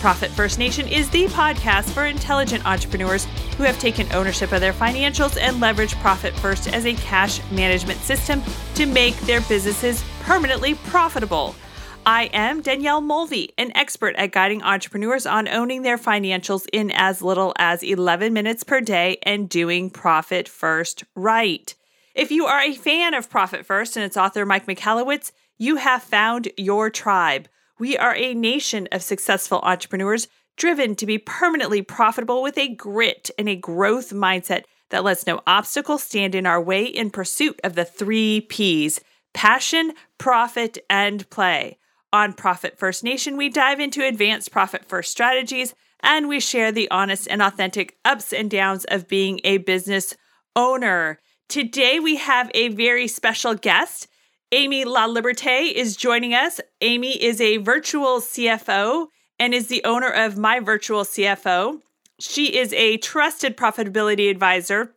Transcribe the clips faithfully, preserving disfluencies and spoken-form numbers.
Profit First Nation is the podcast for intelligent entrepreneurs who have taken ownership of their financials and leverage Profit First as a cash management system to make their businesses permanently profitable. I am Danielle Mulvey, an expert at guiding entrepreneurs on owning their financials in as little as eleven minutes per day and doing Profit First right. If you are a fan of Profit First and its author Mike Michalowicz, you have found your tribe. We are a nation of successful entrepreneurs driven to be permanently profitable with a grit and a growth mindset that lets no obstacle stand in our way in pursuit of the three P's: passion, profit, and play. On Profit First Nation, we dive into advanced Profit First strategies, and we share the honest and authentic ups and downs of being a business owner. Today, we have a very special guest. Amy La Liberté is joining us. Amy is a virtual C F O and is the owner of My Virtual C F O. She is a trusted profitability advisor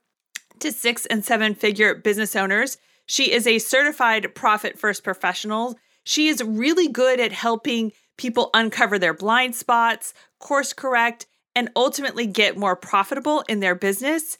to six- and seven-figure business owners. She is a certified Profit First professional. She is really good at helping people uncover their blind spots, course correct, and ultimately get more profitable in their business.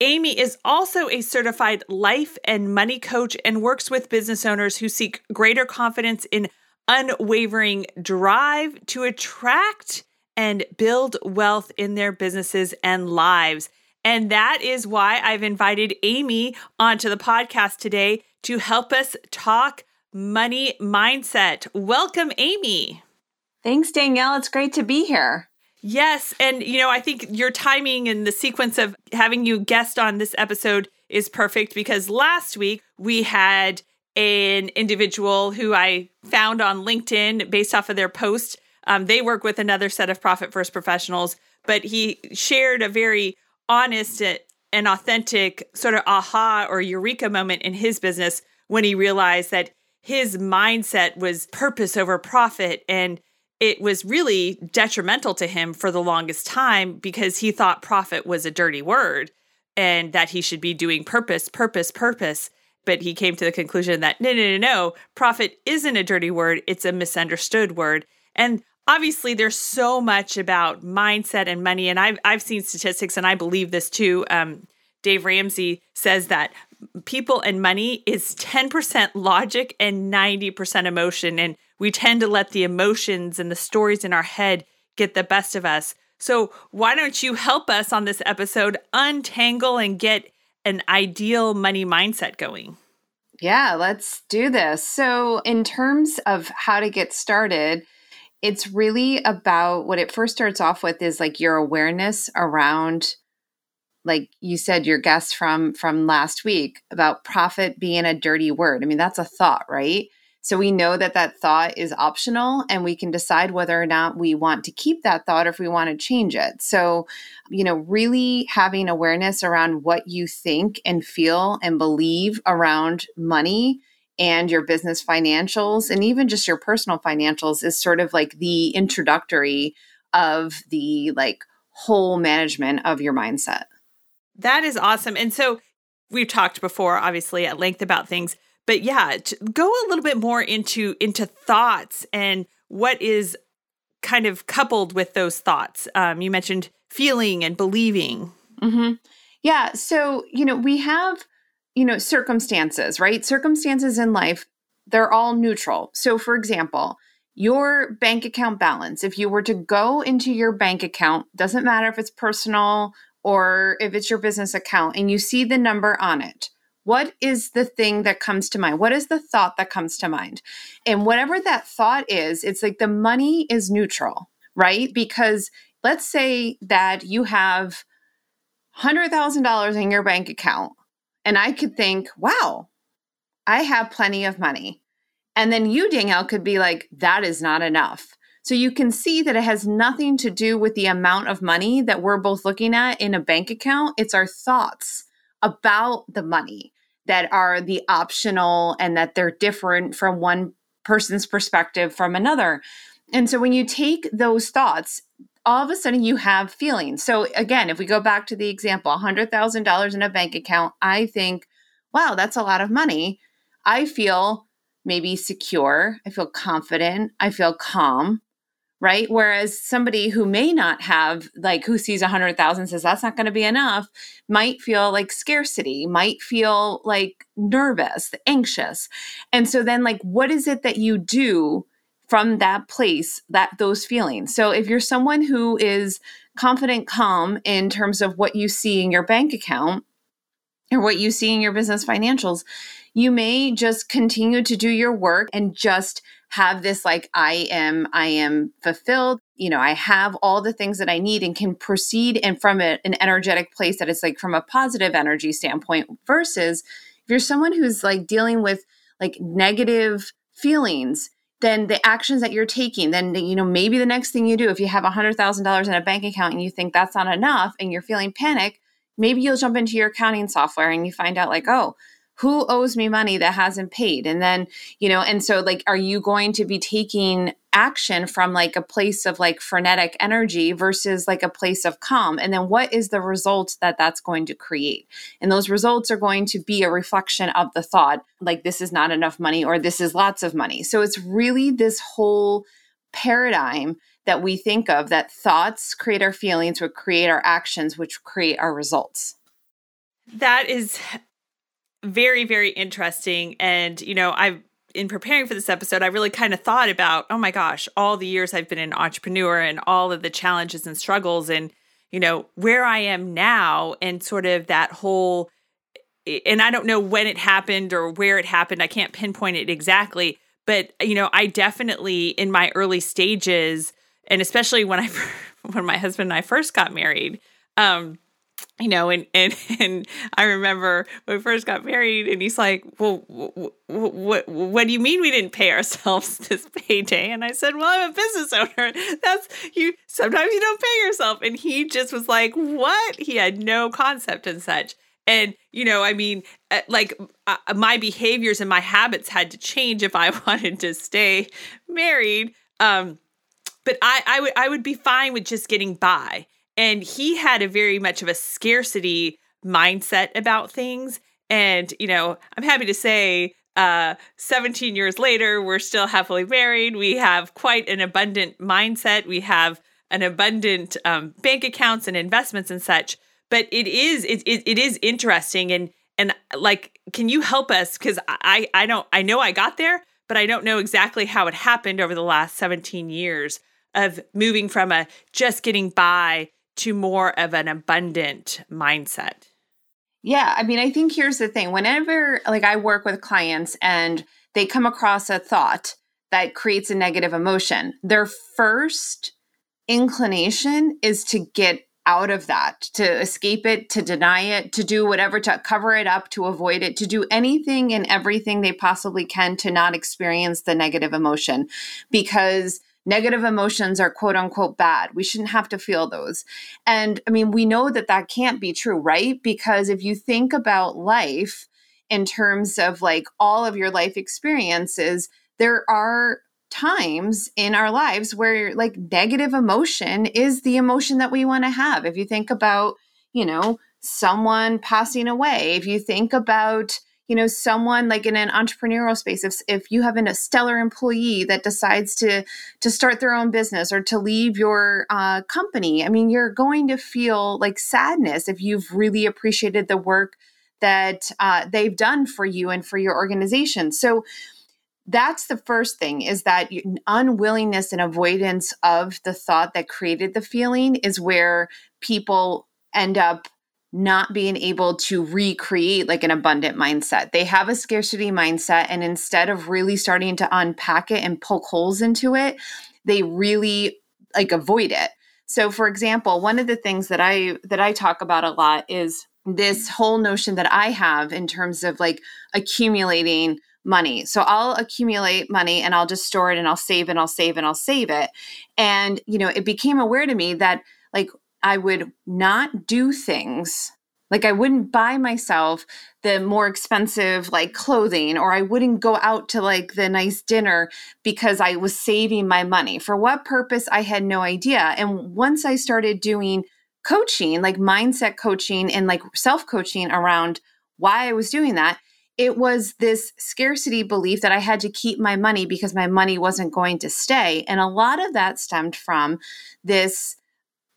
Amy is also a certified life and money coach and works with business owners who seek greater confidence in unwavering drive to attract and build wealth in their businesses and lives. And that is why I've invited Amy onto the podcast today to help us talk money mindset. Welcome, Amy. Thanks, Danielle. It's great to be here. Yes. And, you know, I think your timing and the sequence of having you guest on this episode is perfect, because last week we had an individual who I found on LinkedIn based off of their post. Um, they work with another set of Profit First professionals, but he shared a very honest and authentic sort of aha or eureka moment in his business when he realized that his mindset was purpose over profit, and it was really detrimental to him for the longest time because he thought profit was a dirty word and that he should be doing purpose, purpose, purpose. But he came to the conclusion that no, no, no, no, profit isn't a dirty word. It's a misunderstood word. And obviously, there's so much about mindset and money. And I've, I've seen statistics, and I believe this too. Um, Dave Ramsey says that people and money is ten percent logic and ninety percent emotion. And we tend to let the emotions and the stories in our head get the best of us. So why don't you help us on this episode untangle and get an ideal money mindset going? Yeah, let's do this. So in terms of how to get started, it's really about what it first starts off with is like your awareness around, like you said, your guest from from last week about profit being a dirty word. I mean, that's a thought, right? So we know that that thought is optional, and we can decide whether or not we want to keep that thought or if we want to change it. So, you know, really having awareness around what you think and feel and believe around money and your business financials and even just your personal financials is sort of like the introductory of the like whole management of your mindset. That is awesome. And so we've talked before, obviously, at length about things. But yeah, to go a little bit more into into thoughts and what is kind of coupled with those thoughts. Um, you mentioned feeling and believing. Mm-hmm. Yeah. So, you know, we have, you know, circumstances, right? Circumstances in life, they're all neutral. So, for example, your bank account balance, if you were to go into your bank account, doesn't matter if it's personal or if it's your business account, and you see the number on it, what is the thing that comes to mind? What is the thought that comes to mind? And whatever that thought is, it's like the money is neutral, right? Because let's say that you have one hundred thousand dollars in your bank account, and I could think, wow, I have plenty of money. And then you, Danielle, could be like, that is not enough. So you can see that it has nothing to do with the amount of money that we're both looking at in a bank account. It's our thoughts about the money that are the optional and that they're different from one person's perspective from another. And so when you take those thoughts, all of a sudden you have feelings. So again, if we go back to the example, one hundred thousand dollars in a bank account, I think, wow, that's a lot of money. I feel maybe secure. I feel confident. I feel calm, right? Whereas somebody who may not have, like who sees one hundred thousand says, that's not going to be enough, might feel like scarcity, might feel like nervous, anxious. And so then like, what is it that you do from that place, that those feelings? So if you're someone who is confident, calm in terms of what you see in your bank account or what you see in your business financials, you may just continue to do your work and just have this like, I am, I am fulfilled. You know, I have all the things that I need and can proceed and from a, an energetic place that it's like from a positive energy standpoint, versus if you're someone who's like dealing with like negative feelings, then the actions that you're taking, then, you know, maybe the next thing you do, if you have one hundred thousand dollars in a bank account and you think that's not enough and you're feeling panic, maybe you'll jump into your accounting software and you find out like, oh, who owes me money that hasn't paid? And then, you know, and so like, are you going to be taking action from like a place of like frenetic energy versus like a place of calm? And then what is the result that that's going to create? And those results are going to be a reflection of the thought, like this is not enough money or this is lots of money. So it's really this whole paradigm that we think of that thoughts create our feelings, which create our actions, which create our results. That is very, very interesting. And, you know, I've, in preparing for this episode, I really kind of thought about, oh my gosh, all the years I've been an entrepreneur and all of the challenges and struggles and, you know, where I am now and sort of that whole, and I don't know when it happened or where it happened. I can't pinpoint it exactly, but, you know, I definitely in my early stages, and especially when I, when my husband and I first got married, um, you know, and, and, and I remember when we first got married and he's like, well, what, what, what do you mean we didn't pay ourselves this payday? And I said, well, I'm a business owner. That's you. Sometimes you don't pay yourself. And he just was like, what? He had no concept and such. And, you know, I mean, like uh, my behaviors and my habits had to change if I wanted to stay married. Um, but I, I would, I would be fine with just getting by. And he had a very much of a scarcity mindset about things. And, you know, I'm happy to say uh, seventeen years later, we're still happily married. We have quite an abundant mindset. We have an abundant um, bank accounts and investments and such. But it is it it, it is interesting. And, and like, can you help us? Because I, I don't I know I got there, but I don't know exactly how it happened over the last seventeen years of moving from a just getting by to more of an abundant mindset. Yeah. I mean, I think here's the thing. Whenever like I work with clients and they come across a thought that creates a negative emotion, their first inclination is to get out of that, to escape it, to deny it, to do whatever, to cover it up, to avoid it, to do anything and everything they possibly can to not experience the negative emotion, because negative emotions are quote unquote bad. We shouldn't have to feel those. And I mean, we know that that can't be true, right? Because if you think about life in terms of like all of your life experiences, there are times in our lives where like negative emotion is the emotion that we want to have. If you think about, you know, someone passing away, if you think about you know, someone like in an entrepreneurial space, if if you have an, a stellar employee that decides to to start their own business or to leave your uh, company, I mean, you're going to feel like sadness if you've really appreciated the work that uh, they've done for you and for your organization. So that's the first thing, is that unwillingness and avoidance of the thought that created the feeling is where people end up not being able to recreate like an abundant mindset. They have a scarcity mindset, and instead of really starting to unpack it and poke holes into it, they really like avoid it. So for example, one of the things that I that I talk about a lot is this whole notion that I have in terms of like accumulating money. So I'll accumulate money and I'll just store it and I'll save and I'll save and I'll save it. And, you know, it became aware to me that like I would not do things. Like I wouldn't buy myself the more expensive like clothing, or I wouldn't go out to like the nice dinner because I was saving my money. For what purpose? I had no idea. And once I started doing coaching, like mindset coaching and like self-coaching around why I was doing that, it was this scarcity belief that I had to keep my money because my money wasn't going to stay. And a lot of that stemmed from this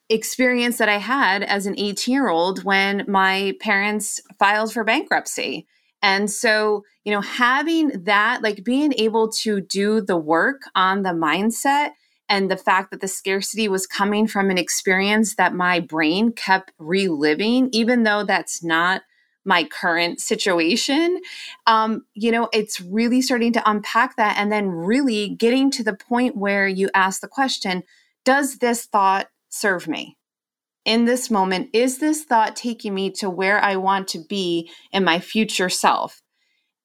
experience that I had as an eighteen-year-old when my parents filed for bankruptcy. And so, you know, having that, like being able to do the work on the mindset and the fact that the scarcity was coming from an experience that my brain kept reliving, even though that's not my current situation, um, you know, it's really starting to unpack that and then really getting to the point where you ask the question, does this thought serve me in this moment? Is this thought taking me to where I want to be in my future self?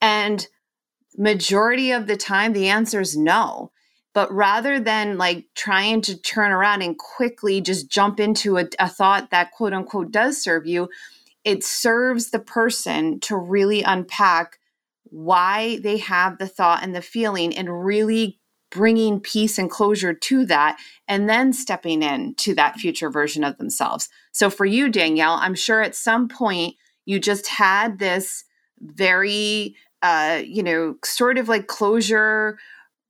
And majority of the time, the answer is no. But rather than like trying to turn around and quickly just jump into a, a thought that quote unquote does serve you, it serves the person to really unpack why they have the thought and the feeling and really bringing peace and closure to that, and then stepping in to that future version of themselves. So for you, Danielle, I'm sure at some point you just had this very, uh, you know, sort of like closure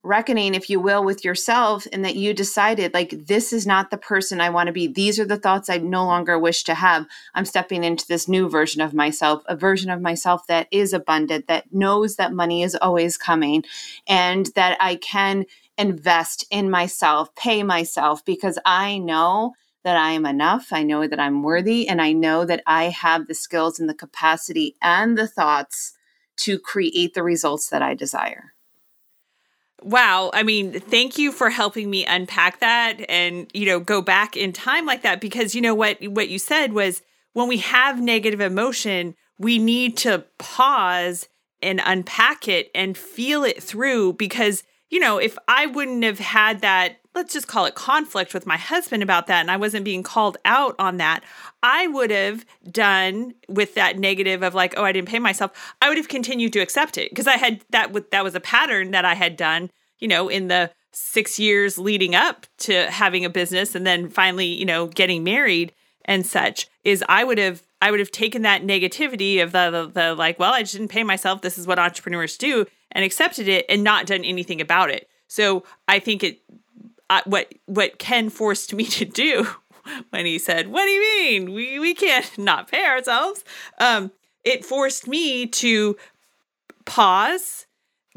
reckoning, if you will, with yourself, and that you decided like, this is not the person I want to be. These are the thoughts I no longer wish to have. I'm stepping into this new version of myself, a version of myself that is abundant, that knows that money is always coming and that I can invest in myself, pay myself, because I know that I am enough. I know that I'm worthy. And I know that I have the skills and the capacity and the thoughts to create the results that I desire. Wow. I mean, thank you for helping me unpack that and, you know, go back in time like that, because you know what, what you said was when we have negative emotion, we need to pause and unpack it and feel it through because, you know, if I wouldn't have had that, let's just call it conflict with my husband about that, and I wasn't being called out on that, I would have done with that negative of like, oh, I didn't pay myself. I would have continued to accept it because I had that with, that was a pattern that I had done, you know, in the six years leading up to having a business and then finally, you know, getting married and such is I would have, I would have taken that negativity of the, the, the like, well, I just didn't pay myself. This is what entrepreneurs do, and accepted it and not done anything about it. So I think it, Uh, what what Ken forced me to do when he said, what do you mean? We we can't not pay ourselves. Um, it forced me to pause,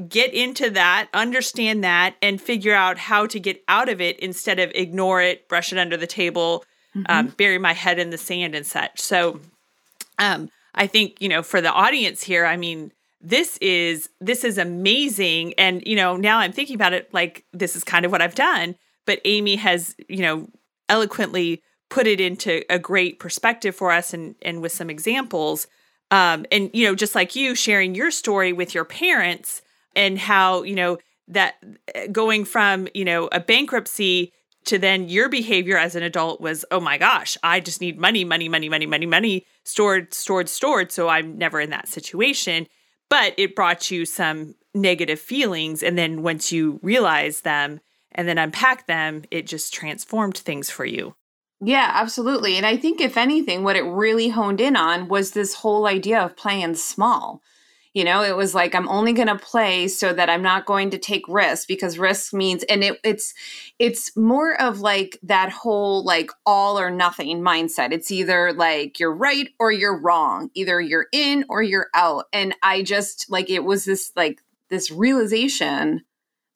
get into that, understand that, and figure out how to get out of it instead of ignore it, brush it under the table, mm-hmm. um, bury my head in the sand and such. So um, I think, you know, for the audience here, I mean, This is this is amazing. And, you know, now I'm thinking about it like this is kind of what I've done. But Amy has, you know, eloquently put it into a great perspective for us and, and with some examples. Um, and, you know, just like you sharing your story with your parents and how, you know, that going from, you know, a bankruptcy to then your behavior as an adult was, oh my gosh, I just need money, money, money, money, money, money, stored, stored, stored. So I'm never in that situation. But it brought you some negative feelings. And then once you realize them and then unpack them, it just transformed things for you. Yeah, absolutely. And I think if anything, what it really honed in on was this whole idea of playing small. You know, it was like, I'm only going to play so that I'm not going to take risks, because risk means, and it, it's, it's more of like that whole, like all or nothing mindset. It's either like, you're right or you're wrong, either you're in or you're out. And I just like, it was this, like this realization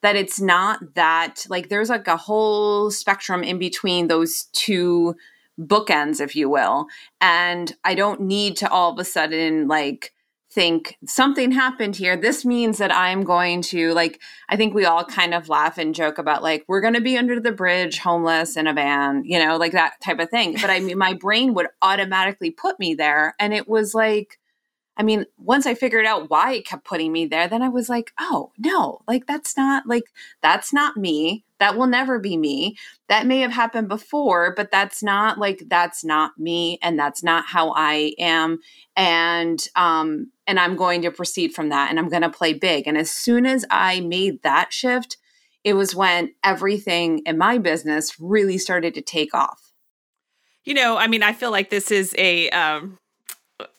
that it's not that, like, there's like a whole spectrum in between those two bookends, if you will. And I don't need to all of a sudden, like, think something happened here. This means that I'm going to like, I think we all kind of laugh and joke about like, we're going to be under the bridge, homeless in a van, you know, like that type of thing. But I mean, my brain would automatically put me there. And it was like, I mean, once I figured out why it kept putting me there, then I was like, oh no, like that's not like, that's not me. That will never be me. That may have happened before, but that's not like, that's not me. And that's not how I am. And, um, and I'm going to proceed from that and I'm going to play big. And as soon as I made that shift, it was when everything in my business really started to take off. You know, I mean, I feel like this is a, um,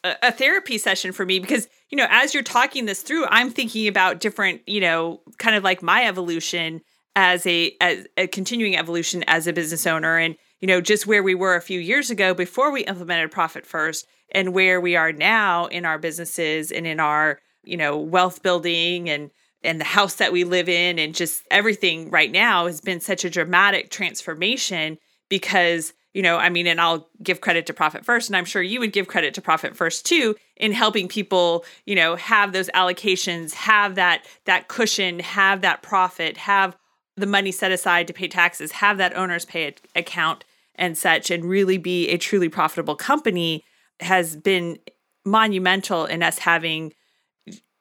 a therapy session for me because, you know, as you're talking this through, I'm thinking about different, you know, kind of like my evolution as a, as a continuing evolution as a business owner and, you know, just where we were a few years ago before we implemented Profit First and where we are now in our businesses and in our, you know, wealth building and, and the house that we live in and just everything right now has been such a dramatic transformation because, you know, I mean, and I'll give credit to Profit First, and I'm sure you would give credit to Profit First too in helping people, you know, have those allocations, have that that cushion, have that profit, have the money set aside to pay taxes, have that owner's pay account and such, and really be a truly profitable company has been monumental in us having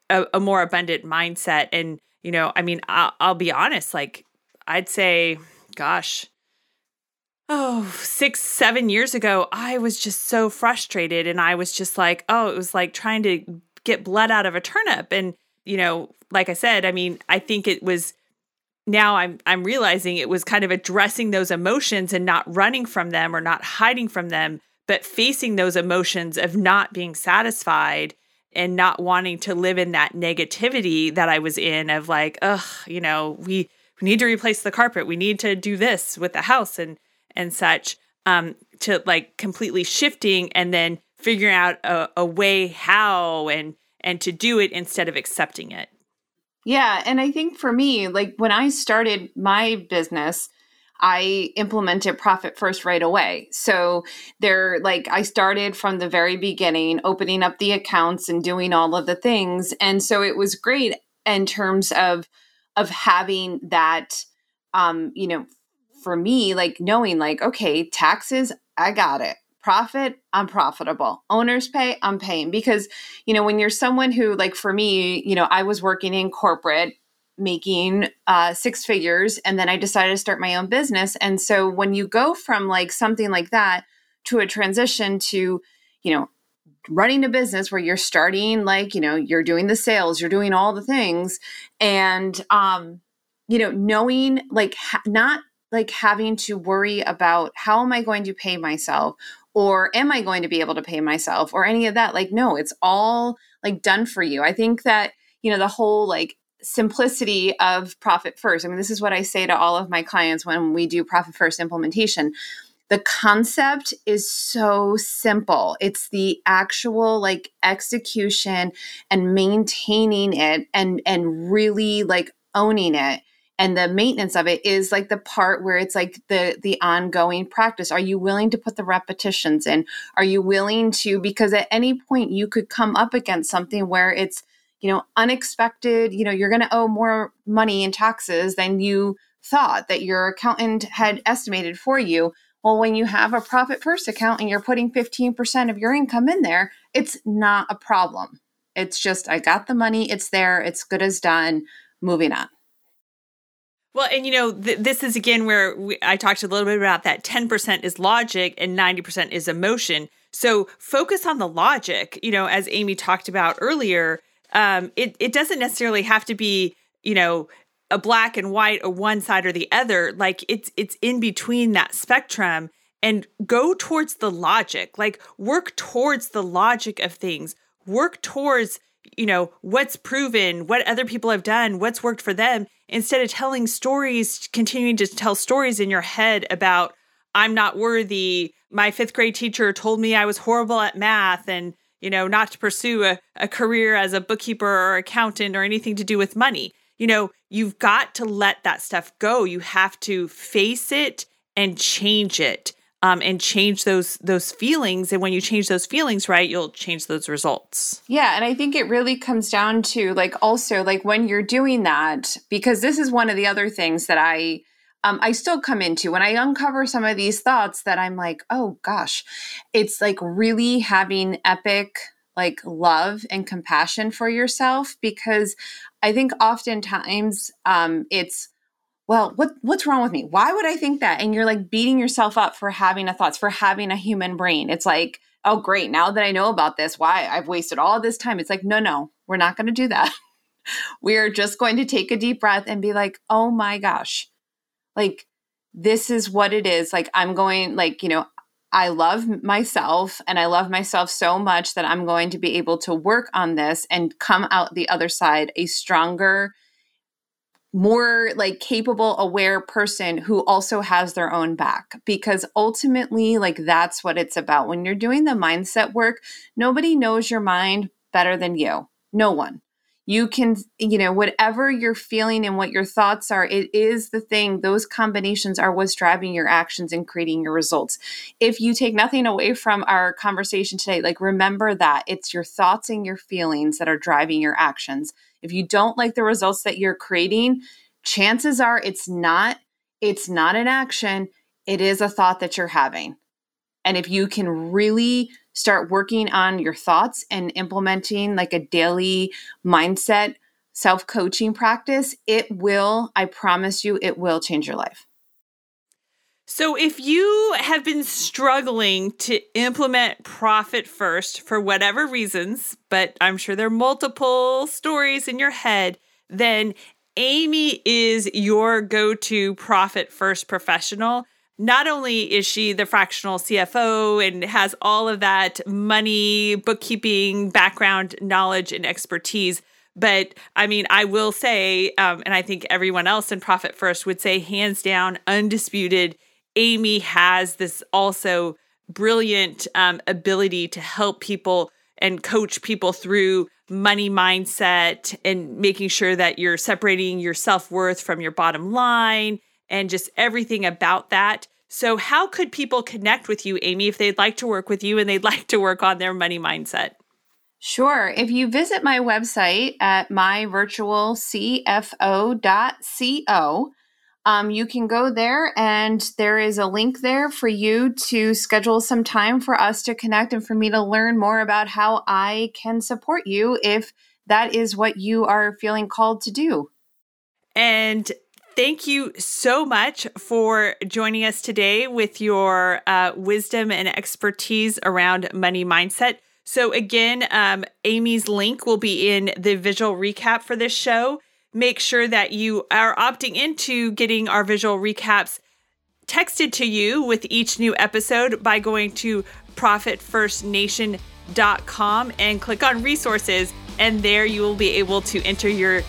a, a more abundant mindset. And, you know, I mean, I'll, I'll be honest, like I'd say, gosh, Oh, six, seven years ago, I was just so frustrated. And I was just like, oh, it was like trying to get blood out of a turnip. And, you know, like I said, I mean, I think it was now I'm I'm realizing it was kind of addressing those emotions and not running from them or not hiding from them, but facing those emotions of not being satisfied and not wanting to live in that negativity that I was in of like, ugh, you know, we, we need to replace the carpet. We need to do this with the house. And and such, um, to like completely shifting and then figuring out a, a way how and and to do it instead of accepting it. Yeah. And I think for me, like when I started my business, I implemented Profit First right away. So they're like, I started from the very beginning, opening up the accounts and doing all of the things. And so it was great in terms of, of having that, um, you know, for me, like knowing like, okay, taxes, I got it. Profit, I'm profitable. Owner's pay, I'm paying. Because, you know, when you're someone who like, for me, you know, I was working in corporate making uh, six figures and then I decided to start my own business. And so when you go from like something like that to a transition to, you know, running a business where you're starting, like, you know, you're doing the sales, you're doing all the things and, um, you know, knowing like ha- not, like having to worry about how am I going to pay myself or am I going to be able to pay myself or any of that? Like, no, it's all like done for you. I think that, you know, the whole like simplicity of Profit First. I mean, this is what I say to all of my clients when we do Profit First implementation. The concept is so simple. It's the actual like execution and maintaining it and, and really like owning it. And the maintenance of it is like the part where it's like the the ongoing practice. Are you willing to put the repetitions in? Are you willing to, because at any point you could come up against something where it's, you know, unexpected, you know, you're going to owe more money in taxes than you thought that your accountant had estimated for you. Well, when you have a Profit First account and you're putting fifteen percent of your income in there, it's not a problem. It's just, I got the money. It's there. It's good as done. Moving on. Well, and you know, th- this is again where we, I talked a little bit about that ten percent is logic and ninety percent is emotion. So focus on the logic, you know, as Amy talked about earlier, um, it, it doesn't necessarily have to be, you know, a black and white or one side or the other. Like it's it's in between that spectrum and go towards the logic, like work towards the logic of things, work towards you know, what's proven, what other people have done, what's worked for them, instead of telling stories, continuing to tell stories in your head about, I'm not worthy. My fifth grade teacher told me I was horrible at math and, you know, not to pursue a, a career as a bookkeeper or accountant or anything to do with money. You know, you've got to let that stuff go. You have to face it and change it Um, and change those those feelings. And when you change those feelings, right, you'll change those results. Yeah. And I think it really comes down to like also like when you're doing that, because this is one of the other things that I um, I still come into when I uncover some of these thoughts that I'm like, oh gosh, it's like really having epic like love and compassion for yourself, because I think oftentimes um, it's, well, what what's wrong with me? Why would I think that? And you're like beating yourself up for having a thoughts, for having a human brain. It's like, oh, great. Now that I know about this, why I've wasted all this time. It's like, no, no, we're not going to do that. We're just going to take a deep breath and be like, oh my gosh, like this is what it is. Like I'm going like, you know, I love myself and I love myself so much that I'm going to be able to work on this and come out the other side a stronger, more like capable, aware person who also has their own back, because ultimately like that's what it's about. When you're doing the mindset work, nobody knows your mind better than you. No one. You can, you know, whatever you're feeling and what your thoughts are, it is the thing. Those combinations are what's driving your actions and creating your results. If you take nothing away from our conversation today, like remember that it's your thoughts and your feelings that are driving your actions. If you don't like the results that you're creating, chances are it's not, it's not an action. It is a thought that you're having. And if you can really start working on your thoughts and implementing like a daily mindset, self-coaching practice, it will, I promise you, it will change your life. So if you have been struggling to implement Profit First for whatever reasons, but I'm sure there are multiple stories in your head, then Amy is your go-to Profit First professional. Not only is she the fractional C F O and has all of that money, bookkeeping, background, knowledge, and expertise, but I mean, I will say, um, and I think everyone else in Profit First would say hands down, undisputed, Amy has this also brilliant um, ability to help people and coach people through money mindset and making sure that you're separating your self-worth from your bottom line and just everything about that. So how could people connect with you, Amy, if they'd like to work with you and they'd like to work on their money mindset? Sure. If you visit my website at my virtual c f o dot co, Um, you can go there and there is a link there for you to schedule some time for us to connect and for me to learn more about how I can support you if that is what you are feeling called to do. And thank you so much for joining us today with your uh, wisdom and expertise around money mindset. So again, um, Amy's link will be in the visual recap for this show. Make sure that you are opting into getting our visual recaps texted to you with each new episode by going to profit first nation dot com and click on resources. And there you will be able to enter your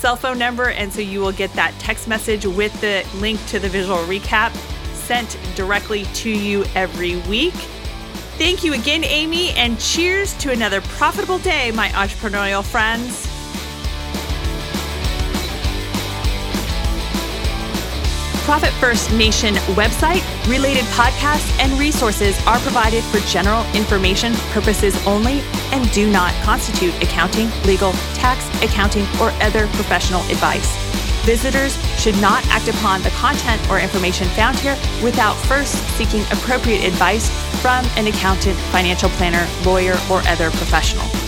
cell phone number. And so you will get that text message with the link to the visual recap sent directly to you every week. Thank you again, Amy, and cheers to another profitable day, my entrepreneurial friends. Profit First Nation website, related podcasts, and resources are provided for general information purposes only and do not constitute accounting, legal, tax, accounting, or other professional advice. Visitors should not act upon the content or information found here without first seeking appropriate advice from an accountant, financial planner, lawyer, or other professional.